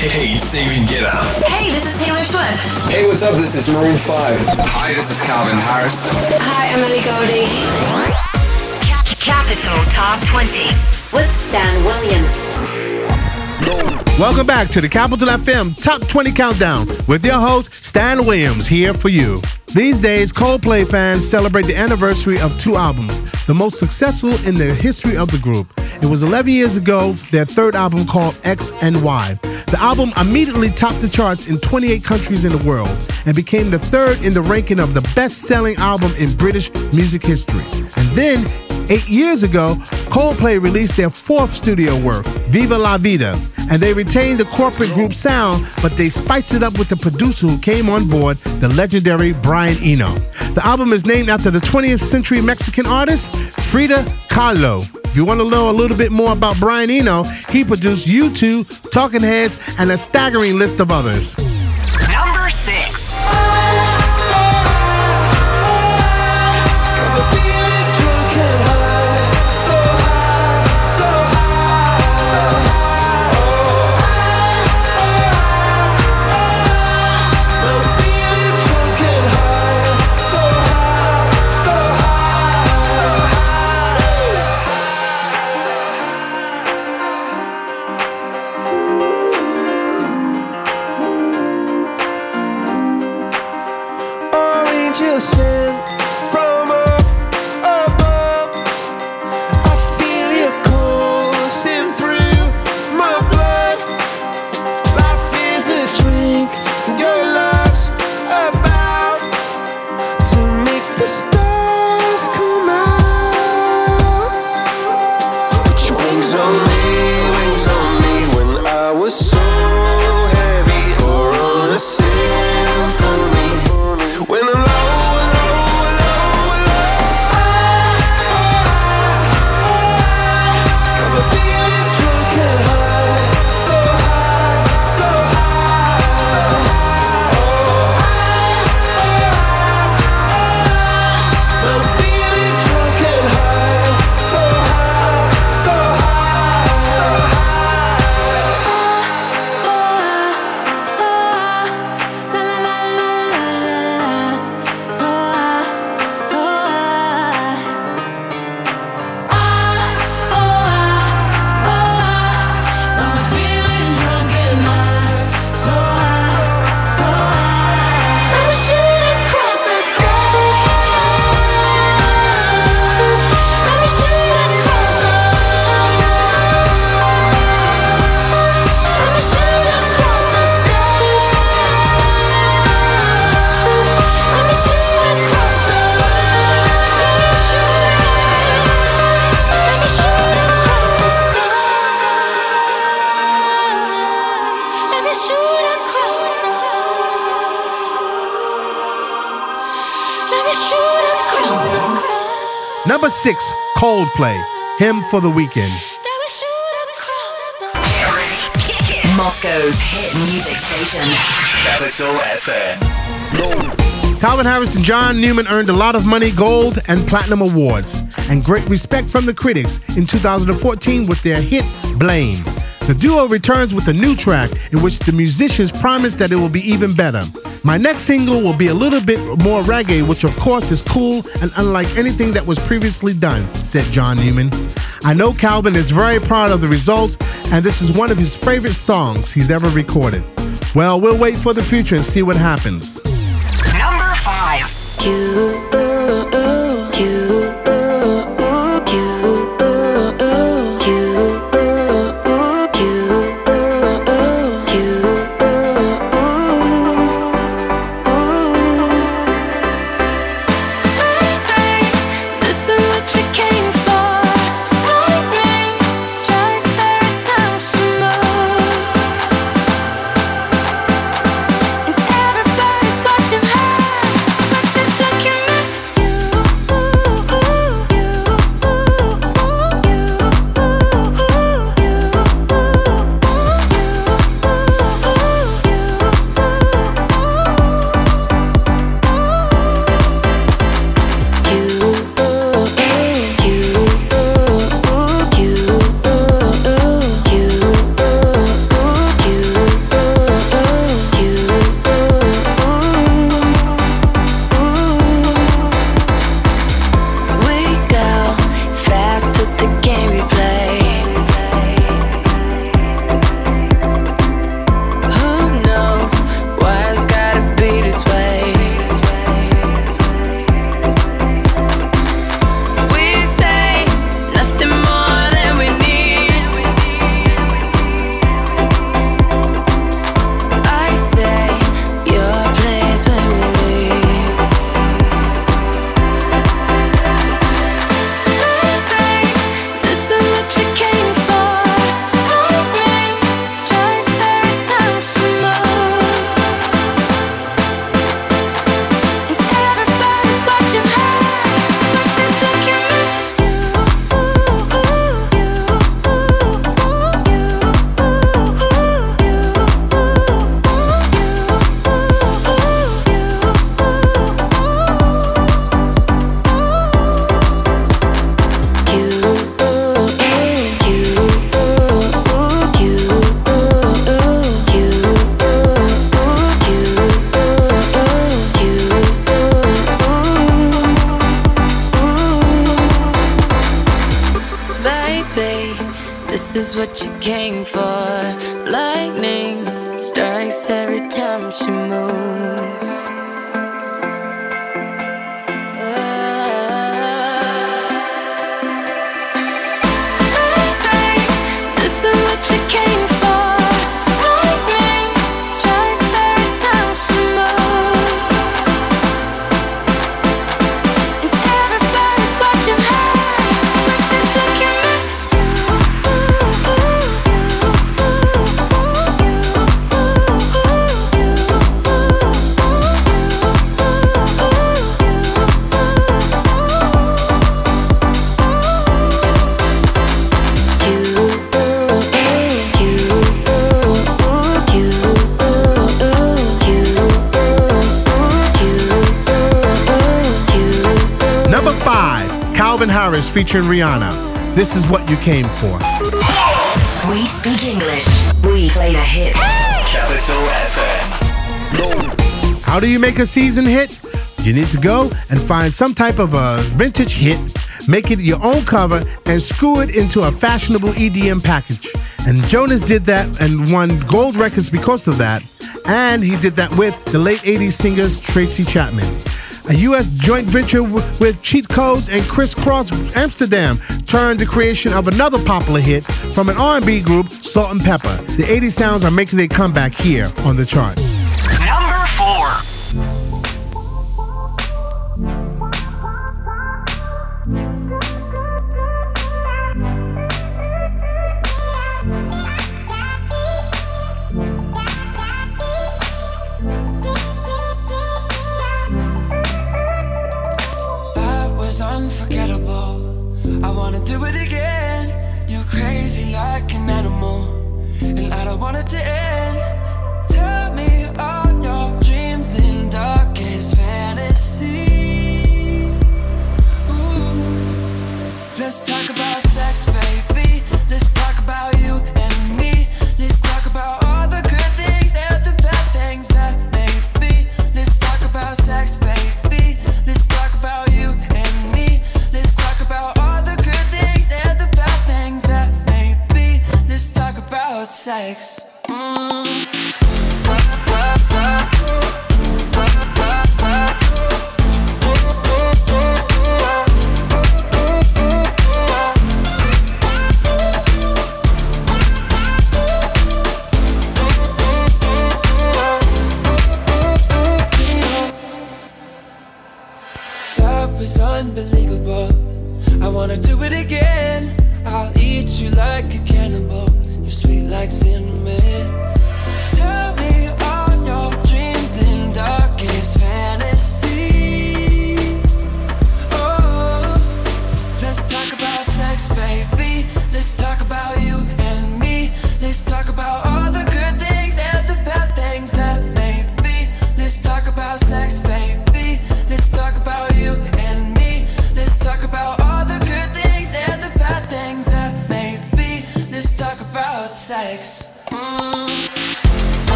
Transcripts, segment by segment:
Hey, it's Steven Guetta. Hey, this is Taylor Swift. Hey, what's up? This is Maroon 5. Hi, this is Calvin Harris. Hi, Emily Gordy. Capital Top 20 with Stan Williams. Welcome back to the Capital FM Top 20 Countdown with your host, Stan Williams, here for you. These days, Coldplay fans celebrate the anniversary of two albums, the most successful in the history of the group. It was 11 years ago, their third album called X and Y. The album immediately topped the charts in 28 countries in the world and became the third in the ranking of the best-selling album in British music history. And then, 8 years ago, Coldplay released their fourth studio work, Viva La Vida, and they retained the corporate group sound, but they spiced it up with the producer who came on board, the legendary Brian Eno. The album is named after the 20th century Mexican artist, Frida Kahlo. If you want to know a little bit more about Brian Eno, he produced U2, Talking Heads, and a staggering list of others. Number 6. Number 6, Coldplay, Hymn for the Weekend. Moscow's hit music station, Capital FM. Calvin Harris and John Newman earned a lot of money, gold and platinum awards, and great respect from the critics in 2014 with their hit Blame. The duo returns with a new track in which the musicians promise that it will be even better. My next single will be a little bit more reggae, which of course is cool and unlike anything that was previously done, said John Newman. I know Calvin is very proud of the results, and this is one of his favorite songs he's ever recorded. Well, we'll wait for the future and see what happens. Number 5. baby, this is what you came for. Lightning strikes every time she moves. Calvin Harris featuring Rihanna. This is what you came for. We speak English. We play the hits. Capital FM. How do you make a season hit? You need to go and find some type of a vintage hit, make it your own cover, and screw it into a fashionable EDM package. And Jonas did that and won gold records because of that. And he did that with the late 80s singers Tracy Chapman. A U.S. joint venture with Cheat Codes and Criss Cross Amsterdam turned the creation of another popular hit from an R&B group, Salt-N-Pepa. The 80s sounds are making their comeback here on the charts. Number 4. Sex.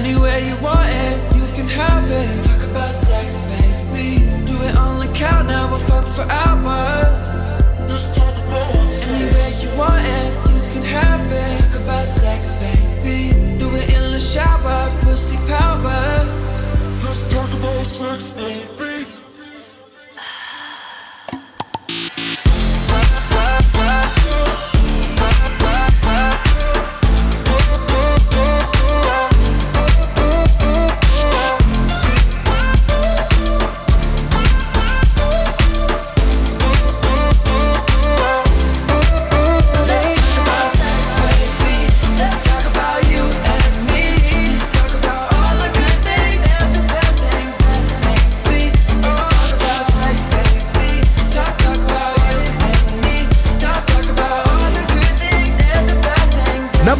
Anywhere you want it, you can have it. Talk about sex, baby. Do it on the couch now, we'll fuck for hours. Let's talk about sex. Anywhere you want it, you can have it. Talk about sex, baby. Do it in the shower, pussy power. Let's talk about sex, baby.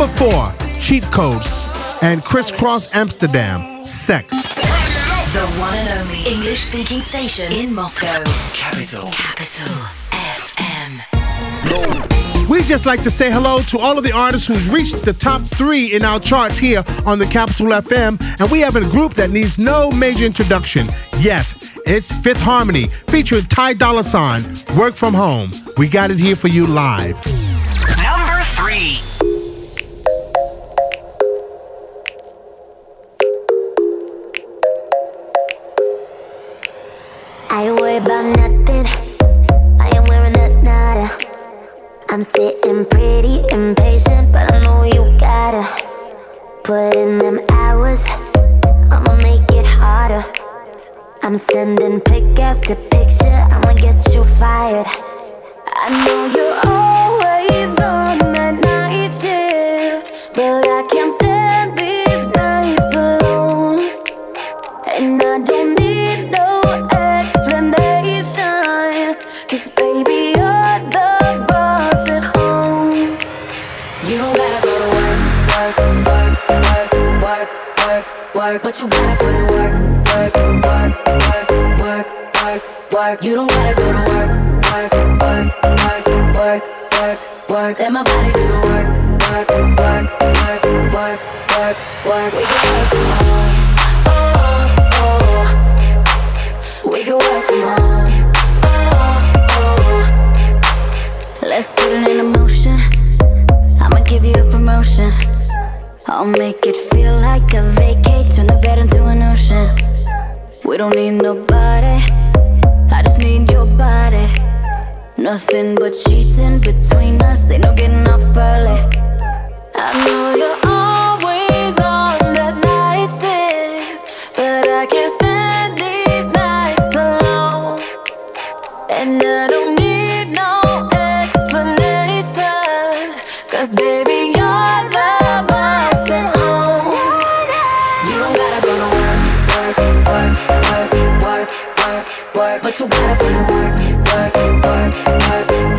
Number 4, Cheat Codes and Criss Cross Amsterdam, Sex. The one and only English-speaking station in Moscow. Capital FM. We'd just like to say hello to all of the artists who've reached the top 3 in our charts here on the Capital FM. And we have a group that needs no major introduction. Yes, it's Fifth Harmony featuring Ty Dolla $ign, Work From Home. We got it here for you live. Number 3. I ain't worried about nothing, I am wearing a nada. I'm sitting pretty impatient, but I know you gotta put in them hours, I'ma make it harder. I'm sending pick up to picture, I'ma get you fired. I know you're always on that night shift, but I can't stand these nights alone, and I don't need no explanation, 'cause baby you're the boss at home. You don't gotta go to work, work, work, work, work, work, work, but you gotta put in work, work, work, work, work, work, work. You don't gotta go to work, work, work, work, work, work, work. Let my body do the work, work, work, work, work, work, work. We can work from home. Oh, oh. We can work from home. Oh, oh, oh. Let's put it in motion. I'ma give you a promotion. I'll make it feel like a vacate. Turn the bed into an ocean. We don't need nobody. I just need your body. Nothing but cheating between us. Ain't no getting off early. I know you're always on that night shift, but I can't stand it. And I don't need no explanation, 'cause baby you're the boss at home. You don't gotta go to work, work, work, work, work, work, work, but you gotta put in work, work, work, work,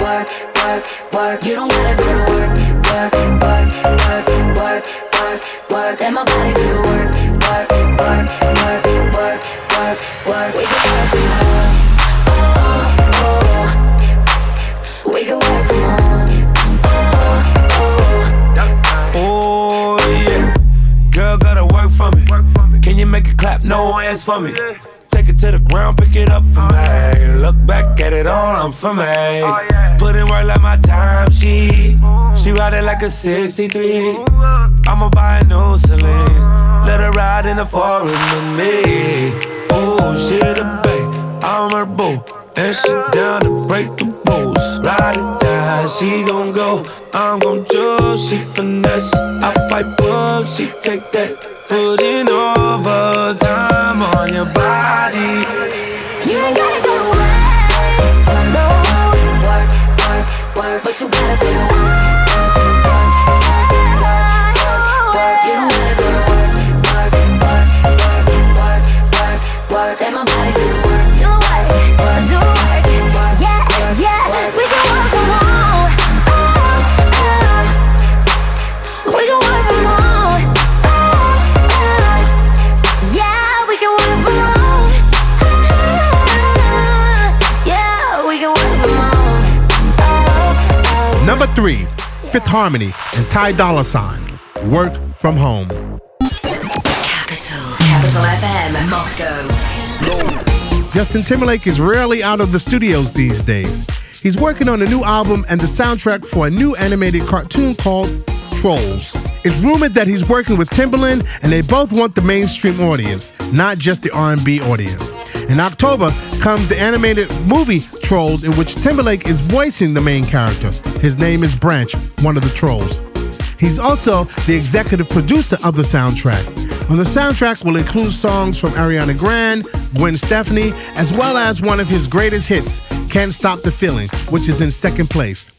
work, work, work. You don't gotta go to work, work, work, work, work, work, work. Let my body do the work, work, work, work, work, work, work. We can work from home. Oh yeah, girl gotta work for me. Can you make it clap? No hands for me. Take it to the ground, pick it up for me. Look back at it all, I'm for me. Put in work like my time, she ride it like a 63. I'ma buy a new Celine, let her ride in the foreign with me. Oh, she the babe, I'm her boo, and she down to break the rules. Ride it down, she gon' go, I'm gon' choose. She finesse, I fight book, she take that. Putting overtime on your body. You ain't gotta go to work, no. Work, work, work, but you gotta go to work. You don't gotta go to work, work, work, work, work, work, work. Let my body do the work. Do the work, yeah, yeah. We can work from home. Oh, oh. We can work from home. Oh, oh. Yeah, we can work from home. Yeah, we can work from home. Oh, oh. Number 3, Fifth Harmony and Ty Dolla $ign, Work From Home. Capital FM, Moscow. Justin Timberlake is rarely out of the studios these days. He's working on a new album and the soundtrack for a new animated cartoon called Trolls. It's rumored that he's working with Timbaland, and they both want the mainstream audience, not just the R&B audience. In October comes the animated movie Trolls, in which Timberlake is voicing the main character. His name is Branch, one of the trolls. He's also the executive producer of the soundtrack. On the soundtrack will include songs from Ariana Grande, Gwen Stefani, as well as one of his greatest hits, Can't Stop the Feeling, which is in 2nd place.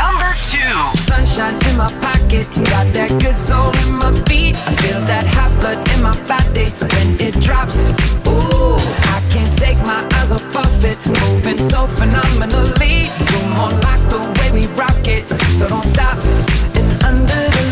Number 2. Sunshine in my pocket, got that good soul in my feet. I feel that hot blood in my body when it drops. Ooh, I can't take my eyes off of it, moving so phenomenally. You're more like the way we rock it, so don't stop. And under the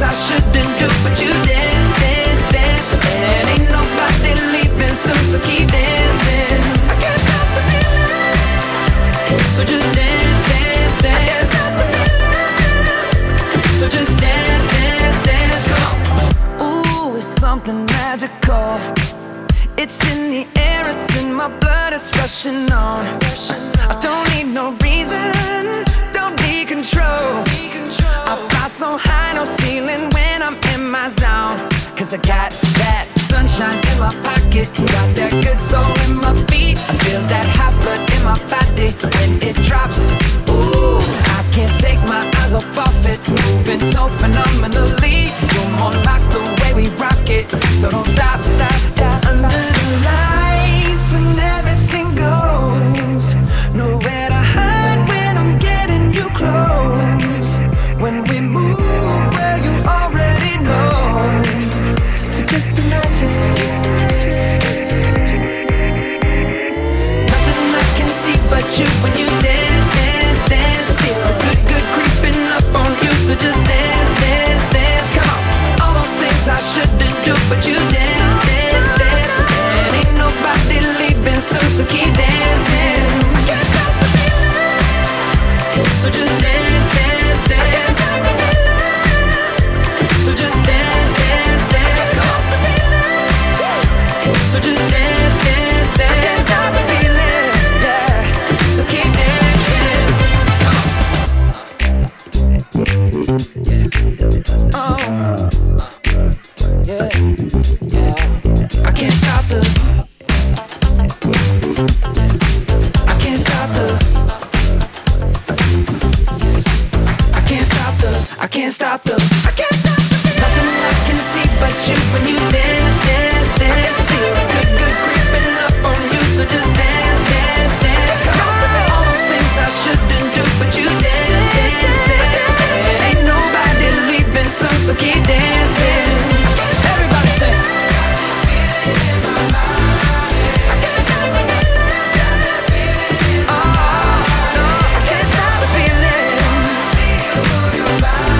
things I shouldn't do, but you dance, dance, dance for that. Ain't nobody leaving soon, so keep dancing. I can't stop the feeling, so just dance, dance, dance. I can't stop the feeling, so just dance, dance, dance. Go. Ooh, it's something magical. It's in the air, it's in my blood, it's rushing on. I don't need no reason, don't need control. I fly so high, no ceiling when I'm in my zone. Cause I got that sunshine in my pocket, got that good soul in my feet. I feel that hot blood in my body when it drops. Ooh, I can't take my eyes off of it, moving so phenomenally. You're more like the way we rock it, so don't stop, stop, stop. Under the lights when everything goes, nowhere to hide when I'm getting you close. When we move where you already know, so just imagine. Nothing I can see but you when you dance, dance, dance. Feel the good, good creeping up on you, so just dance, dance, dance. Come on, all those things I shouldn't do, but you dance, dance, dance. And ain't nobody leaving soon, so keep dancing. I can't stop the feeling, so just dance, dance. So just dance, dance, dance. So just dance, dance, dance. I can't stop the feeling, yeah. So keep dancing. Oh, yeah, yeah. I can't stop the. I can't stop the. I can't stop the. I can't stop the. I can't stop. But you, when you dance, dance, dance, feel the good, good creeping up on you. So just dance, dance, dance. All those things I shouldn't do, but you dance, dance, dance, dance. Ain't nobody leaving soon, so keep dancing. Everybody say, got this feeling in my body. I can't stop the feeling. Got this feeling in my body. Oh no, I can't stop the feeling. Feel your body.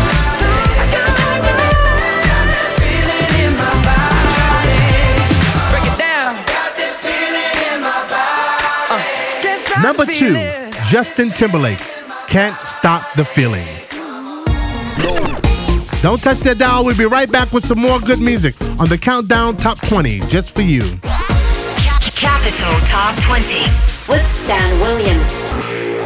Number 2, Justin Timberlake, Can't Stop the Feeling. Don't touch that dial. We'll be right back with some more good music on the Countdown Top 20, just for you. Capital Top 20 with Stan Williams.